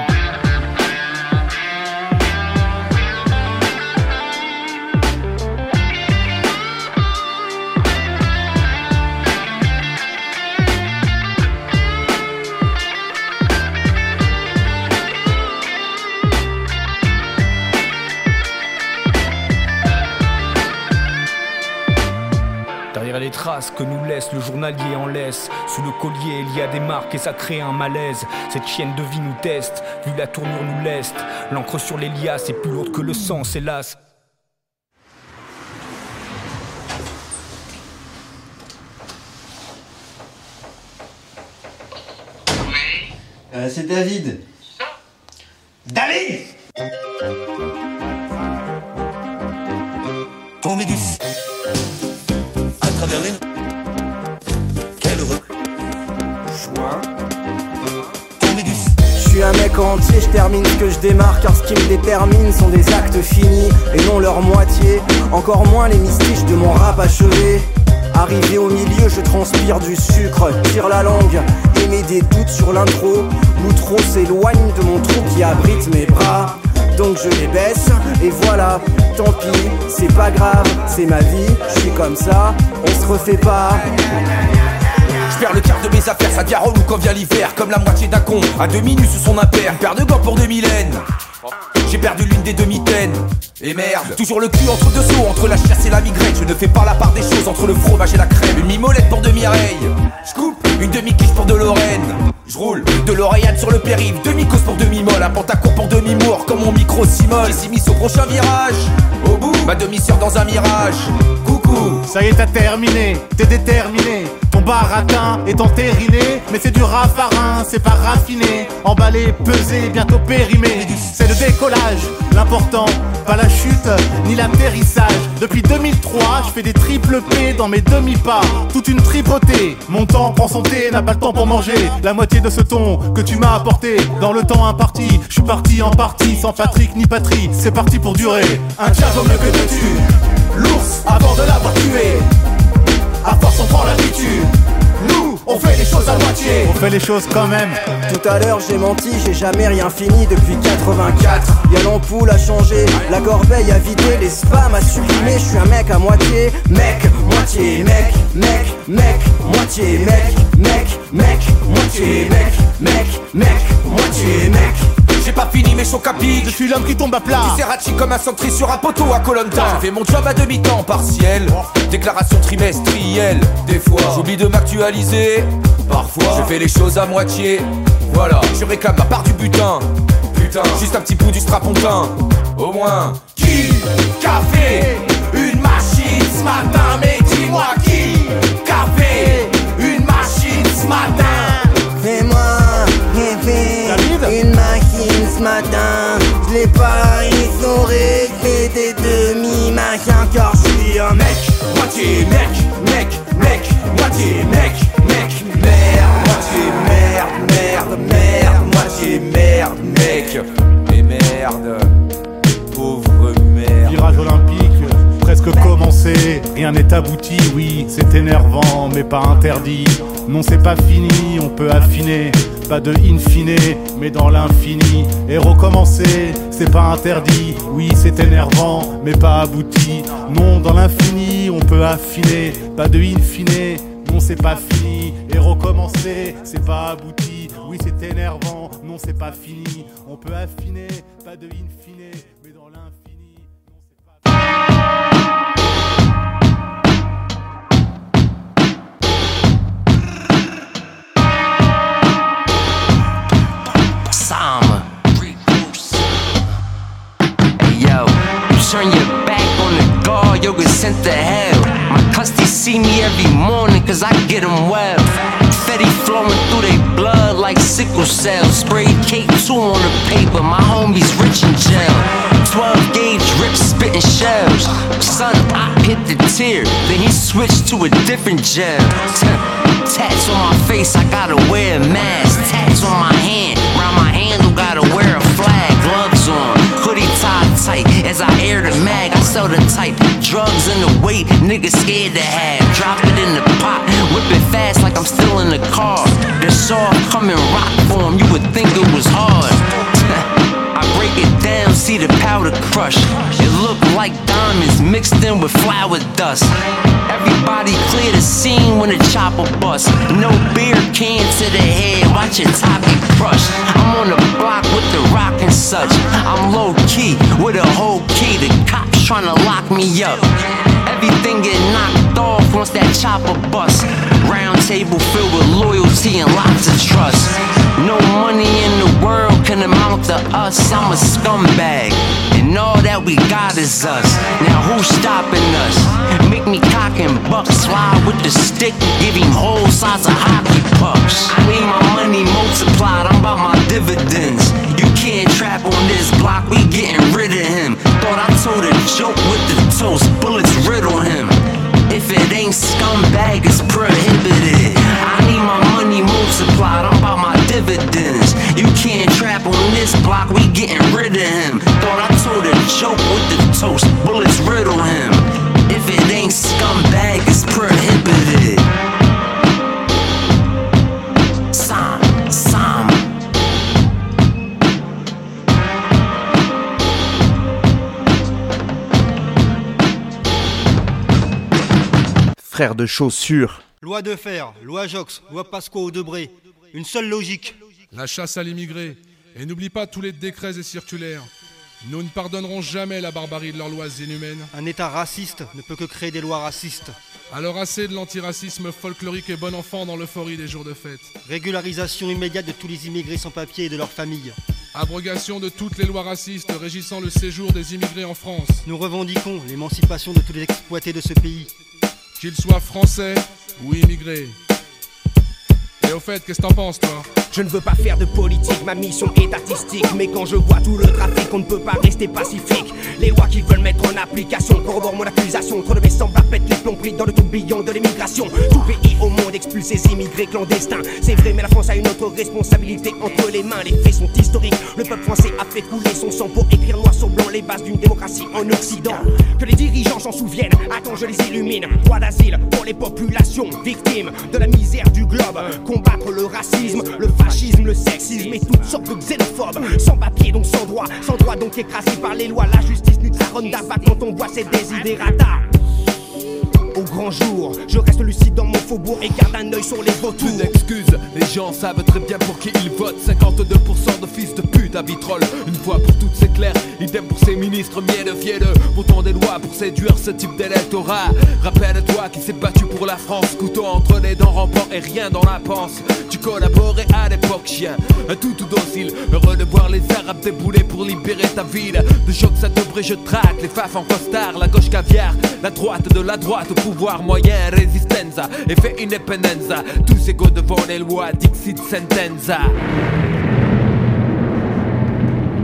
Les traces que nous laisse le journalier en laisse. Sous le collier il y a des marques et ça crée un malaise. Cette chienne de vie nous teste, vu la tournure nous leste. L'encre sur les liasses est plus lourde que le sang, hélas. Oui. Euh, c'est David. Ça David. On met du quel heureux choix. Je suis un mec entier, je termine ce que je démarre, car ce qui me détermine sont des actes finis et non leur moitié. Encore moins les mystiches de mon rap achevé. Arrivé au milieu, je transpire du sucre, tire la langue, émets des doutes sur l'intro. L'outro s'éloigne de mon trou qui abrite mes bras. Donc je les baisse, et voilà, tant pis, c'est pas grave, c'est ma vie, je suis comme ça, on se refait pas. Je perds le quart de mes affaires, ça garole ou quand vient l'hiver, comme la moitié d'un con, à demi nu sous son impair, paire de gants pour deux mylènes. J'ai perdu l'une des demi-taines. Et merde, toujours le cul entre deux seaux, entre la chasse et la migraine. Je ne fais pas la part des choses, entre le fromage et la crème. Une mimolette pour demi-oreille, je coupe. Une demi-quiche pour de Lorraine, je roule. De l'Oréal sur le périph', demi-cause pour demi-molle. Un pantacourt pour demi-mour, comme mon micro s'immole. J'ai six mis au prochain virage, au bout, ma demi-sœur dans un mirage. Coucou. Ça y est, t'as terminé, t'es déterminé. Ton baratin est entériné, mais c'est du raffarin, c'est pas raffiné. Emballé, pesé, bientôt périmé. C'est le décollage, l'important, pas la chute, ni l'atterrissage. Depuis deux mille trois, je fais des triples P dans mes demi-pas. Toute une tripotée, mon temps prend son thé, n'a pas le temps pour manger. La moitié de ce ton que tu m'as apporté, dans le temps imparti, je suis parti en partie, sans Patrick ni patrie, c'est parti pour durer. Un tien vaut mieux que deux tues, l'ours avant de l'avoir tué. À force on prend l'habitude, nous on fait les choses à moitié. On fait les choses quand même. Tout à l'heure j'ai menti, j'ai jamais rien fini depuis quatre-vingt-quatre. Y'a l'ampoule à changer, la corbeille à vider, les spams à supprimer. Je suis un mec à moitié, mec, moitié, mec, mec, mec, moitié, mec, mec, mec, moitié, mec, mec, mec, moitié, mec. J'ai pas fini mes chocs à pic. Je suis l'homme qui tombe à plat. Tu serrachi comme un centri sur un poteau à Koh-Lanta. Je fais mon job à demi-temps partiel. Déclaration trimestrielle. Des fois j'oublie de m'actualiser. Parfois je fais les choses à moitié. Voilà, je réclame ma part du butin. Putain, juste un petit bout du strapontin. Au moins. Qui qu'a fait une machine ce matin? Mais dis-moi qui qu'a fait une machine ce matin? Fais-moi rêver David. Une machine ce matin, je l'ai pas, ils ont réglé des demi-machins, car je suis un mec, moitié mec, mec, mec, moitié mec, mec, merde, moitié merde, merde, merde, moitié merde, mec, mais merde, pauvre merde. Virage olympique, presque commencé, rien n'est abouti, oui, c'est énervant, mais pas interdit, non c'est pas fini, on peut affiner. Pas de in fine, mais dans l'infini. Et recommencer, c'est pas interdit. Oui, c'est énervant, mais pas abouti. Non, dans l'infini, on peut affiner. Pas de in fine, non, c'est pas fini. Et recommencer, c'est pas abouti. Oui, c'est énervant, non, c'est pas fini. On peut affiner, pas de in fine, mais dans l'infini, non, c'est pas fini. Sama. Hey yo, you turn your back on the guard, yo get sent to hell. My custies see me every morning cause I get them well. Fetty flowing through they blood like sickle cells. Sprayed K two on the paper, my homies rich in jail. twelve gauge rips spit spitting shells. Son, I hit the tear, then he switched to a different gel. Tats on my face, I gotta wear a mask. Tats on my hand, round my handle, gotta wear a flag. Gloves on, hoodie tied tight, as I air the mag, I sell the type. Drugs in the weight, niggas scared to have. Drop it in the pot, whip it fast like I'm still in the car. The saw coming rock form, you would think it was hard. I break it down, see the powder crush. It look like diamonds mixed in with flour dust. Everybody clear the scene when the chopper busts. No beer can to the head, watch your top get crushed. I'm on the block with the rock and such. I'm low key with a whole key. The cops tryna lock me up. Everything get knocked off once that chopper busts. Round table filled with loyalty and lots of trust. No money in the world can amount to us. I'm a scumbag, and all that we got is us. Now who's stopping us? Make me cock and buck, slide with the stick, give him whole sides of hockey pucks. I need my money multiplied, I'm about my dividends. You can't trap on this block, we getting rid of him. Thought I told a joke with the toast, bullets riddle him. If it ain't scumbag, it's prohibited. I need my money multiplied, I'm about my dividends. You can't trap on this block, we getting rid of him. Thought I told a joke with the toast, bullets riddle him. If it ain't scumbag, it's prohibited. Sam, Sam. Frère de chaussures. Loi de fer, loi Jox, loi Pasqua au Debré. Une seule logique. La chasse à l'immigré. Et n'oublie pas tous les décrets et circulaires. Nous ne pardonnerons jamais la barbarie de leurs lois inhumaines. Un État raciste ne peut que créer des lois racistes. Alors assez de l'antiracisme folklorique et bon enfant dans l'euphorie des jours de fête. Régularisation immédiate de tous les immigrés sans papier et de leurs familles. Abrogation de toutes les lois racistes régissant le séjour des immigrés en France. Nous revendiquons l'émancipation de tous les exploités de ce pays. Qu'ils soient français ou immigrés. Et au fait, qu'est-ce que t'en penses, toi ? Je ne veux pas faire de politique, ma mission est statistique. Mais quand je vois tout le trafic, on ne peut pas rester pacifique. Les lois qu'ils veulent mettre en application corroborent mon accusation. Trop de mes semblables pètent les plombs pris dans le tourbillon de l'immigration. Tout pays au monde expulse ses immigrés clandestins. C'est vrai, mais la France a une autre responsabilité entre les mains. Les faits sont historiques, le peuple français a fait couler son sang pour écrire noir sur blanc les bases d'une démocratie en Occident. Que les dirigeants s'en souviennent, attends je les illumine. Droit d'asile pour les populations victimes de la misère du globe. Combattre le racisme, le fascisme, le sexisme et toutes sortes de xénophobes. Sans papier donc sans droit, sans droit donc écrasé par les lois. La justice n'eut sa ronde d'abat quand on voit ces désidératas. Au grand jour, je reste lucide dans mon faubourg et garde un œil sur les vautours. Une excuse, les gens savent très bien pour qui ils votent. Cinquante-deux pour cent de fils de pute à Vitrolles. Une fois pour toutes c'est clair, idem pour ces ministres mielleux, fielleux. Pourtant des lois pour séduire ce type d'électorat. Rappelle-toi qui s'est battu pour la France. Couteau entre les dents, rampant et rien dans la panse. Tu collaborais à l'époque, chien, un toutou docile. Heureux de voir les arabes débouler pour libérer ta ville. De choc ça devrait, je traque les faf en costard. La gauche caviar, la droite de la droite. Pouvoir moyen, résistenza, effet independenza. Tous égaux devant les lois, dixit sentenza.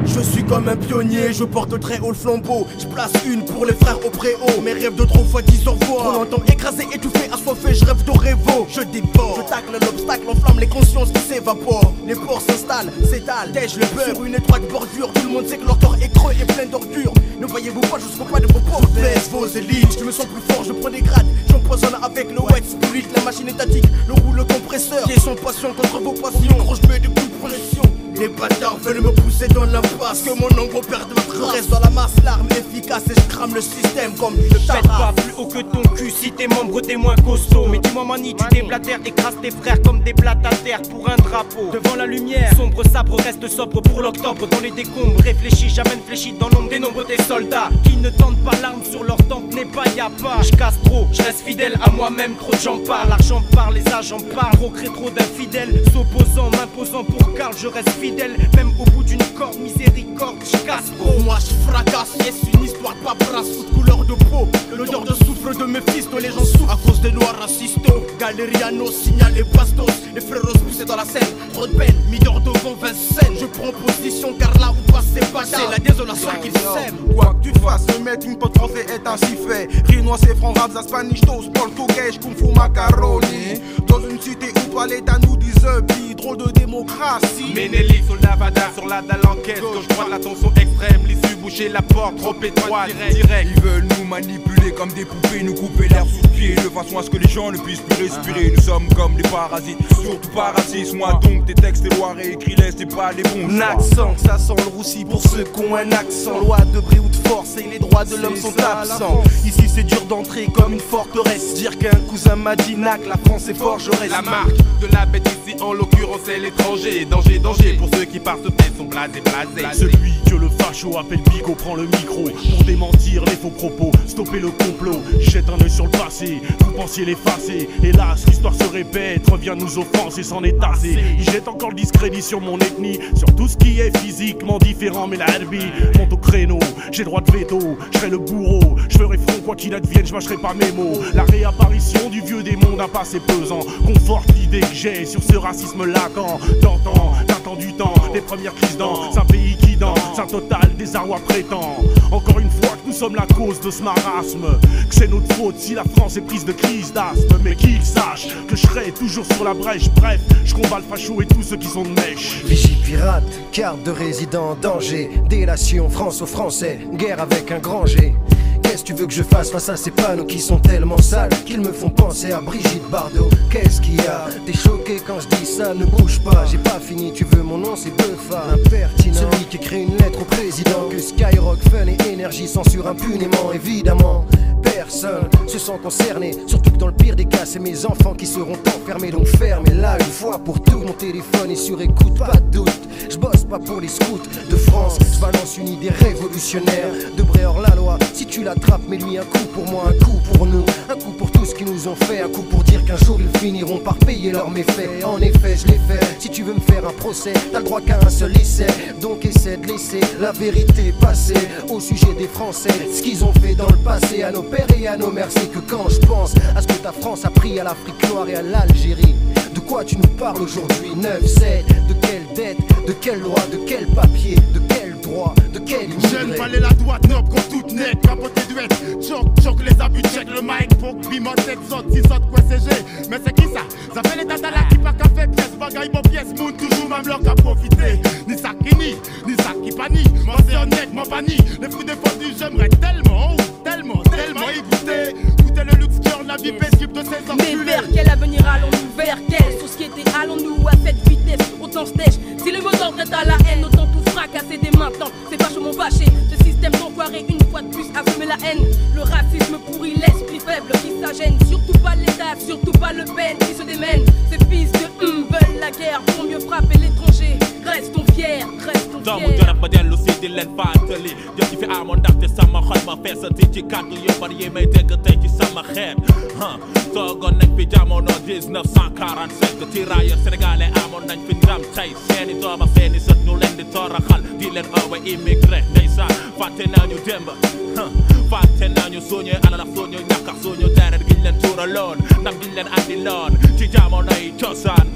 Je suis comme un pionnier, je porte très haut le flambeau. Je place une pour les frères au préau. Mes rêves de trop fois dix au revoir. On entend écraser, étouffé, assoiffé, je rêve de rêvo. Je déborde, je tacle l'obstacle, enflamme les consciences qui s'évaporent. Les pores s'installent, s'étalent, tèche le beurre. Sur une étroite bordure, tout le monde sait que leur corps est creux et plein d'ordures. Ne voyez-vous pas, je serai pas de vos pauvres. Baisse vos élites, je me sens plus fort, je prends des grades. J'empoisonne avec le wet spirit, la machine étatique, le roule, le compresseur. Qui sont patients contre vos passions, gros je mets des coups de pression. Les bâtards veulent me pousser dans l'impasse. Que mon ombre perde ma trace. Reste dans la masse, l'arme efficace. Et je crame le système comme une tarasse. Pète pas plus haut que ton cul si t'es membre t'es moins costaud. Mais dis-moi mani, tu déblatères, écrases tes frères comme des plates à terre pour un drapeau. Devant la lumière, sombre sabre reste sobre pour l'octobre. Dans les décombres, réfléchis, jamais ne fléchis dans l'ombre. Dénombre tes soldats qui ne tentent pas l'arme sur leur tempe. N'est pas y'a pas, je casse trop, je reste fidèle à moi-même. Trop j'en parle, l'argent parle, les agents parlent. Procré trop d'infidèles, s'opposant, m'imposant pour Karl, je reste fidèle. Même au bout d'une corde misérable. des cordes, je casse. Pour moi je fracasse, yes, une histoire de paperasse, toute couleur de peau, l'odeur de soufre de mes fils, les gens souffrent à cause des noirs racistos. Galeriano, signal et bastos, les frérots poussés dans la scène, trop de peine, midor devant Vincennes. Je prends position car là où passe c'est pas, c'est la désolation qu'ils sèment. Quoi que tu fasses, le mettre une pote français est ainsi fait. Rinois, c'est franc, raps, spanish, toast, portugais, kung fu, macaroni. Dans une cité où pas l'état nous disent pis, trop de démocratie. Ménélique, soldat Vada, sur la dalle enquête, gauche droite, la tension extrême, l'issue boucher la porte, trop étroite, direct, direct. Ils veulent nous manipuler comme des poupées, nous couper l'air sous pied, de façon à ce que les gens ne puissent plus respirer. Nous sommes comme des parasites, surtout parasites. Moi donc, tes textes, tes lois réécrits, laisse, c'est pas les bons. Accent, ça sent le roussi pour ceux qui ont un accent. Loi de Bré ou de force et les droits de l'homme sont absents. Ici, c'est dur d'entrer comme une forteresse. Dire qu'un cousin m'a dit nac, la France est fort, je reste. La marque de la bête ici, en l'occurrence, c'est l'étranger. Danger, danger pour ceux qui partent peut-être sont blasés, blasés. Celui que le facho appelle Bigot prend le micro pour démentir les faux propos, stopper le complot. Jette un œil sur le passé, vous pensiez l'effacer. Hélas, l'histoire se répète, revient nous offenser, s'en est tassé. Il jette encore le discrédit sur mon ethnie, sur tout ce qui est physiquement différent. Mais la herbie monte au créneau, j'ai droit de veto, je serai le bourreau, je ferai front quoi qu'il advienne, je mâcherai pas mes mots. La réapparition du vieux démon d'un passé pesant conforte l'idée que j'ai sur ce racisme latent. T'entends, t'attends du temps, des premières crises dans un pays qui danse, un total désarroi prétend. Encore une fois que nous sommes la cause de ce marasme, que c'est notre faute si la France est prise de crise d'asthme. Mais qu'ils sachent que je serai toujours sur la brèche, bref, je combats le facho et tous ceux qui sont de mèche. Vigipirate, carte de résident, danger, délation, France aux Français, guerre avec un grand G. Qu'est-ce que tu veux que je fasse face à ces panneaux qui sont tellement sales qu'ils me font penser à Brigitte Bardot? Qu'est-ce qu'il y a? T'es choqué quand je dis ça? Ne bouge pas, j'ai pas fini, tu veux mon nom, c'est Beufa. Impertinent, celui qui écrit une lettre au président, que Skyrock, Fun et Énergie censurent impunément. Évidemment, personne se sent concerné, surtout que dans le pire des cas, c'est mes enfants qui seront enfermés. Donc fermez-la une fois pour tout, mon téléphone est sur écoute, pas de doute. Je bosse pas pour les scouts de France, je balance une idée révolutionnaire. Debré hors la loi, si tu la mets-lui un coup pour moi, un coup pour nous, un coup pour tout ce qu'ils nous ont fait, un coup pour dire qu'un jour ils finiront par payer leurs méfaits. En effet, je l'ai fait. Si tu veux me faire un procès, t'as le droit qu'à un seul essai. Donc essaie de laisser la vérité passer au sujet des Français, ce qu'ils ont fait dans le passé. À nos pères et à nos mères, c'est que quand je pense à ce que ta France a pris à l'Afrique noire et à l'Algérie. De quoi tu nous parles aujourd'hui? neuf sept, de quelle dette, de quelle loi, de quel papier, de quel droit, de quel immigré? Jeune valait la droite, noble, contre toute nette, capoté duette, choc, choc, les abus, check le mic, pour bimot, sept autres, six autres, quoi c'est j'ai. Mais c'est qui ça? Ça fait les tatala qui pas qu'à faire pièce, bagaille, bon pièce, moun, toujours même leur qu'à profiter. Ni ça qui nie, ni ça qui panie, moi c'est honnête, moi banni, les fruits défendus, j'aimerais tellement, tellement, tellement y goûter. Le luxe cœur, la vie pénible de ces enculés. Mais vers quel avenir allons-nous? Vers quelle société allons-nous? À cette vitesse, autant se tèche. Si le mot d'ordre est à la haine, autant tout fracasser dès maintenant. C'est vachement vaché, ce système d'enfoiré, une fois de plus, assumer la haine. Le racisme pourrit l'esprit faible qui s'agène. Surtout pas les D A F, surtout pas le Ben qui se démène. Ces fils de hum veulent la guerre pour mieux frapper l'étranger. Restons fiers, restons fiers. Dans mon job, pas d'aile aussi, des lettres pas attelées. Dieu qui fait à mon acte, ça m'a fait ma fesse. Si tu cadres, y'a pas rien, mais dès que t'es qui ça. Ma xeet ha toogoon nañ fi jamono mille neuf cent quarante-sept tirailleurs sénégalais amoon nañ fi ndam tey seeni dooma seeni sët ñu leen di toraxal di leen oowe immigré ndeysaan fàtte nañu démb fàtte nañu suñu alal suñu ñàkk suñu deret giñ leen tuuraloon ndam giñ leen andiloon ci jamonoy cosaan.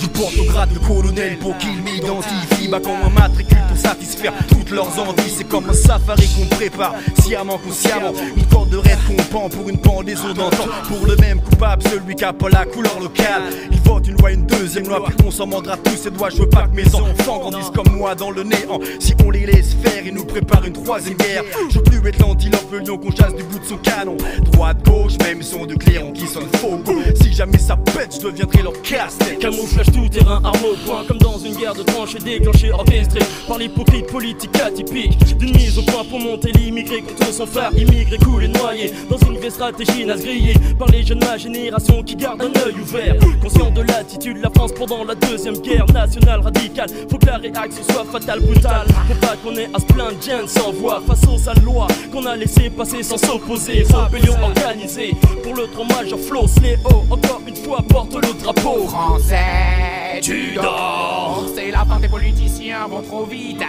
Je porte au grade de colonel pour qu'ils m'identifient. Bah quand on matricule pour satisfaire toutes leurs envies. C'est comme un safari qu'on prépare, sciemment, consciemment. Une corde de rêve qu'on pend pour une pendaison d'antan. Pour le même coupable, celui qui a pas la couleur locale. Il vote une loi, une deuxième loi, puis qu'on s'en mandera tous ses doigts. Je veux pas que mes enfants grandissent comme moi dans le néant. Si on les laisse faire, ils nous préparent une troisième guerre. Je veux plus être l'antilope, le lion qu'on chasse du bout de son canon. Droite, gauche, même son de clairon qui sonne faux. Si jamais ça pète, je deviendrai leur casse-tête. Camouflage tout terrain, arme au point, comme dans une guerre de tranchées déclenchée, orchestrée par l'hypocrite politique atypique. D'une mise au point pour monter l'immigré contre son phare. Immigré cool et noyé dans une vraie stratégie naze grillée par les jeunes de ma génération qui gardent un œil ouvert. Conscient de l'attitude, la France pendant la deuxième guerre nationale radicale. Faut que la réaction soit fatale, brutale. Faut pas qu'on ait à se plaindre, Jane sans voix face aux sales lois qu'on a laissé passer sans s'opposer. Rébellion organisée pour le trauma, j'en flosse les hauts. Encore une fois, porte le drapeau. Français, tu dors, c'est la fin des politiciens vont trop vite.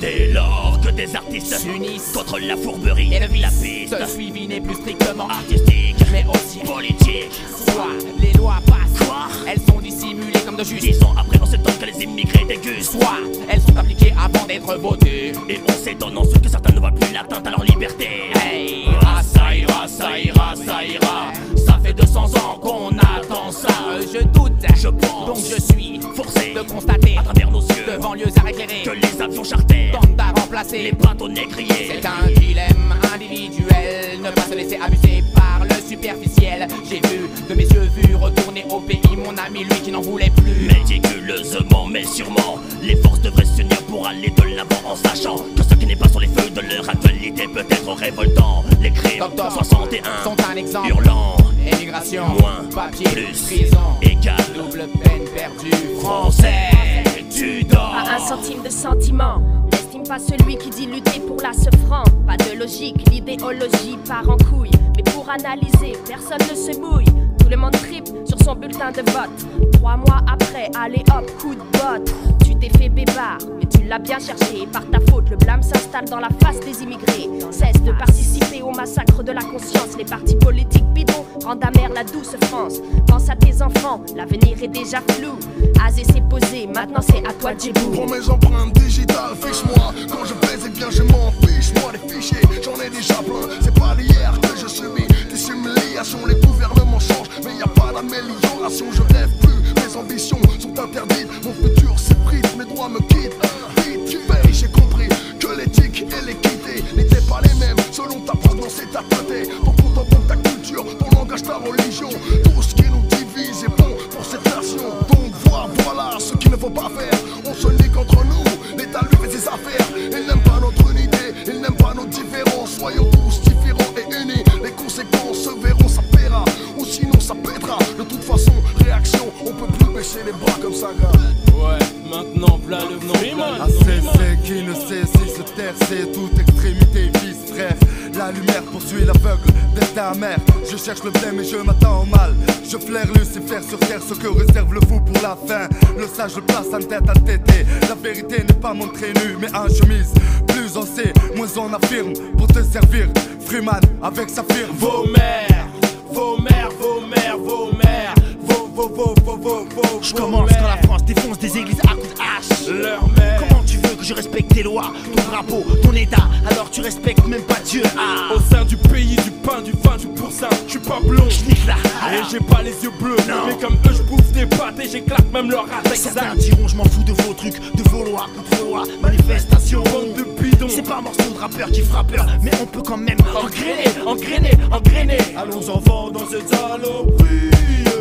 Dès lors que des artistes s'unissent contre la fourberie et le vice, la piste, ce suivi n'est plus strictement artistique mais aussi politique. Soit les lois passent, soit elles sont dissimulées comme de juste. Dix ans après, on s'étonne que les immigrés dégustent. Soit elles sont appliquées avant d'être votées, et on s'étonne ensuite que certains ne voient plus l'atteinte à leur liberté. Hey, ah, ça ira, ça ira, ça ira. Ça fait deux cents ans qu'on attend ça. Je doute, je pense, donc je suis forcé de constater à travers nos yeux, devant lieux à éclairer, que les avions chartés tentent à remplacer les bâtonnets grillés. C'est un dilemme individuel, ne pas se laisser abuser par le superficiel. J'ai vu, de mes yeux vus, retourner au pays mon ami, lui qui n'en voulait plus. Méticuleusement mais sûrement, les forces devraient s'unir pour aller de l'avant, en sachant que ce qui n'est pas sur les feux de leur actualité peut être révoltant. Les crimes Doctor, soixante et un sont un exemple hurlant. Émigration, moins, papier, plus, prison, égal, double peine perdue. Français, tu dors. Pas un centime de sentiment, n'estime pas celui qui dit lutter pour la souffrance. Pas de logique, l'idéologie part en couille, mais pour analyser, personne ne se mouille. Tout le monde tripe sur son bulletin de vote. Trois mois après, allez hop, coup de botte. Tu t'es fait bébard, mais tu l'as bien cherché. Par ta faute, le blâme s'installe dans la face des immigrés. Cesse de participer au massacre de la conscience. Les partis politiques bidons rendent amère la douce France. Pense à tes enfants, l'avenir est déjà flou. Azé s'est posé, maintenant c'est à toi de djibou. Prends mes empreintes digitales, fiche-moi. Quand je pèse, eh bien je m'en fiche. Moi les fichiers, j'en ai déjà plein. C'est pas l'hier que je subis des humiliations. Les gouvernements changent, mais y a pas d'amélioration. Je rêve plus, mes ambitions sont interdites. Mon futur s'effrite, mes droits me quittent. Vite, tu veilles, j'ai compris que l'éthique et l'équité n'étaient pas les mêmes selon ta provenance et ta beauté. Ton contemporain, ta culture, ton langage, ta religion, tout ce qui nous divise est bon pour cette nation. Donc voilà, voilà ce qu'il ne faut pas faire. On se nique entre nous, l'État lui fait ses affaires. Il n'aime pas notre unité, il n'aime pas nos différences. Soyons tous différents et unis, les conséquences se verront, ça paiera ou sinon ça pètera. De toute façon, réaction, on peut plus baisser les bras comme ça, gars. Ouais, maintenant v'là le nom. A C C qui ne sait si se taire, c'est toute extrémité vice, frère. La lumière poursuit l'aveugle, destin amer. Je cherche le bien mais je m'attends au mal. Je flaire Lucifer sur terre, ce que réserve le fou pour la fin. Le sage le place en tête à tété. La vérité n'est pas montrée nue mais en chemise. Plus on sait, moins on affirme. Pour te servir, Freeman avec sa firme. Vos mères, vos mères, vos mères, vos mères. Vos, vos, vos, vos, vos, vos. Je commence quand la France défonce des églises à coups de hache. Leur mère. Comment tu veux que je respecte tes lois, ton drapeau, ton état, alors tu respectes même pas Dieu. Ah. Au sein du pays, du pain, du vin, du pourcin, je suis pas blond. J'nique la ah. Et j'ai pas les yeux bleus, non. Mais comme eux je bouffe des pâtes et j'éclate même leur ratex. Certains diront je m'en fous de vos trucs, de vos lois, de vos lois, manifestations, bande de bidons. C'est pas un morceau de rappeur qui frappeur, mais on peut quand même engrainer, engrainer, engrainer. Allons enfants dans cette saloperie.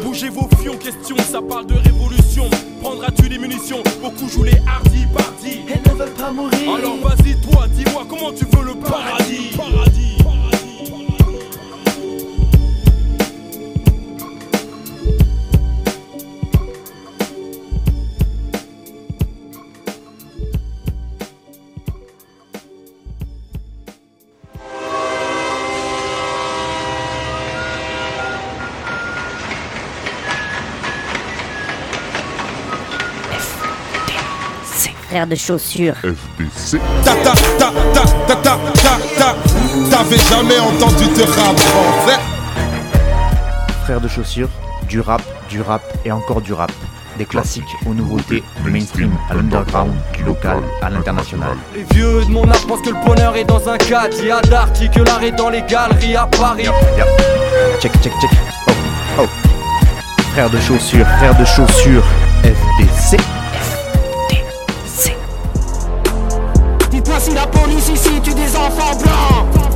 Bougez vos fions, question, ça parle de révolution. Prendras-tu les munitions? Beaucoup jouent les hardis, partis. Elles ne veulent pas mourir. Alors vas-y toi, dis-moi comment tu veux le paradis. Paradis, paradis, paradis, paradis. Frère de chaussures. F B C. Ta ta ta ta ta ta ta ta. T'avais jamais entendu de rap français. Frère de chaussures, du rap, du rap et encore du rap. Des classiques aux nouveautés, du mainstream à l'underground, du local à l'international. Les vieux de mon âge pensent que le bonheur est dans un cadre. Il y a Darty que l'art est dans les galeries à Paris. Yep, yep. Check, check, check. Oh, oh. Frère de chaussures, frère de chaussures. F B C. Si la police ici tue des enfants blancs.